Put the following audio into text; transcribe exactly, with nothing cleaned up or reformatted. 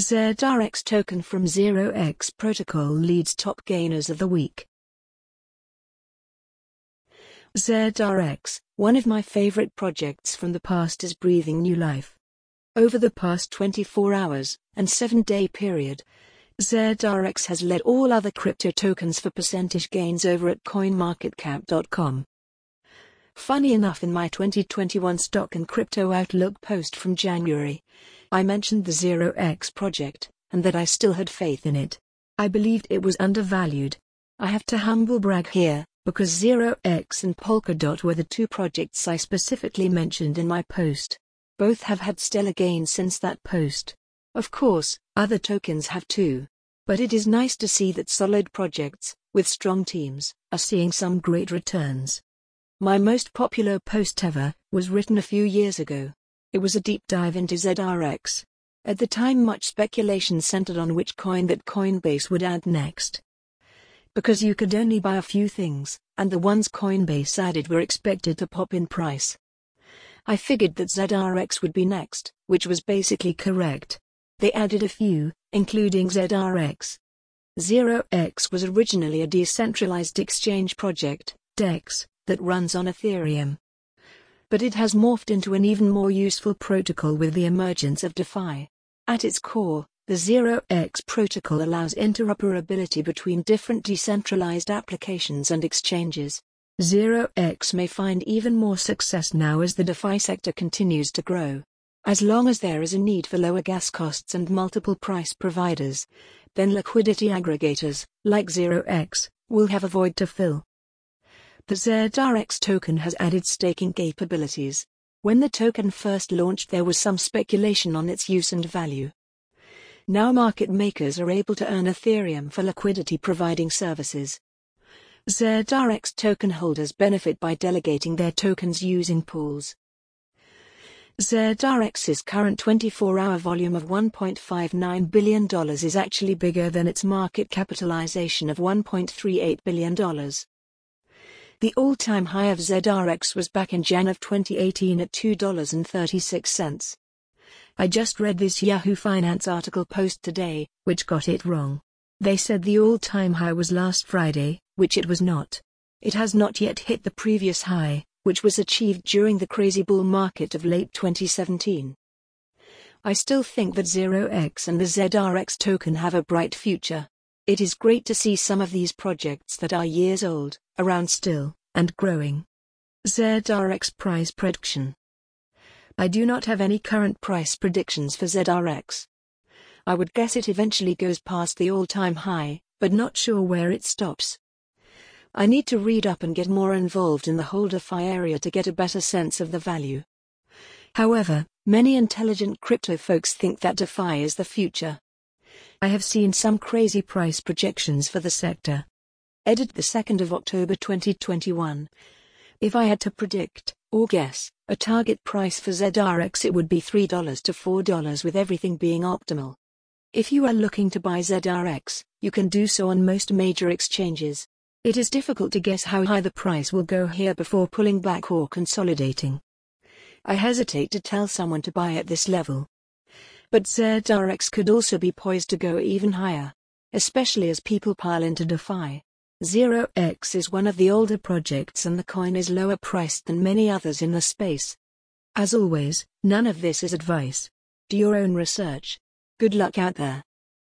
Z R X token from zero x protocol leads top gainers of the week. Z R X, one of my favorite projects from the past, is breathing new life. Over the past twenty-four hours and seven-day period, Z R X has led all other crypto tokens for percentage gains over at coin market cap dot com. Funny enough, in my twenty twenty-one stock and crypto outlook post from January, I mentioned the zero x project and that I still had faith in it. I believed it was undervalued. I have to humble brag here, because zero x and Polkadot were the two projects I specifically mentioned in my post. Both have had stellar gains since that post. Of course, other tokens have too. But it is nice to see that solid projects, with strong teams, are seeing some great returns. My most popular post ever was written a few years ago. It was a deep dive into Z R X. At the time, much speculation centered on which coin that Coinbase would add next, because you could only buy a few things, and the ones Coinbase added were expected to pop in price. I figured that Z R X would be next, which was basically correct. They added a few, including Z R X. zero x was originally a decentralized exchange project, DEX, that runs on Ethereum. But it has morphed into an even more useful protocol with the emergence of DeFi. At its core, the zero x protocol allows interoperability between different decentralized applications and exchanges. zero x may find even more success now as the DeFi sector continues to grow. As long as there is a need for lower gas costs and multiple price providers, then liquidity aggregators, like zero x, will have a void to fill. The Z R X token has added staking capabilities. When the token first launched, there was some speculation on its use and value. Now market makers are able to earn Ethereum for liquidity providing services. Z R X token holders benefit by delegating their tokens using pools. Z R X's current twenty-four hour volume of one point five nine billion dollars is actually bigger than its market capitalization of one point three eight billion dollars. The all-time high of Z R X was back in January of twenty eighteen at two dollars and thirty-six cents. I just read this Yahoo Finance article post today, which got it wrong. They said the all-time high was last Friday, which it was not. It has not yet hit the previous high, which was achieved during the crazy bull market of late twenty seventeen. I still think that zero x and the Z R X token have a bright future. It is great to see some of these projects that are years old, around still, and growing. Z R X price prediction. I do not have any current price predictions for Z R X. I would guess it eventually goes past the all-time high, but not sure where it stops. I need to read up and get more involved in the whole DeFi area to get a better sense of the value. However, many intelligent crypto folks think that DeFi is the future. I have seen some crazy price projections for the sector. Edit the second of October twenty twenty-one. If I had to predict, or guess, a target price for Z R X, it would be three to four dollars, with everything being optimal. If you are looking to buy Z R X, you can do so on most major exchanges. It is difficult to guess how high the price will go here before pulling back or consolidating. I hesitate to tell someone to buy at this level. But Z R X could also be poised to go even higher, especially as people pile into DeFi. zero x is one of the older projects and the coin is lower priced than many others in the space. As always, none of this is advice. Do your own research. Good luck out there.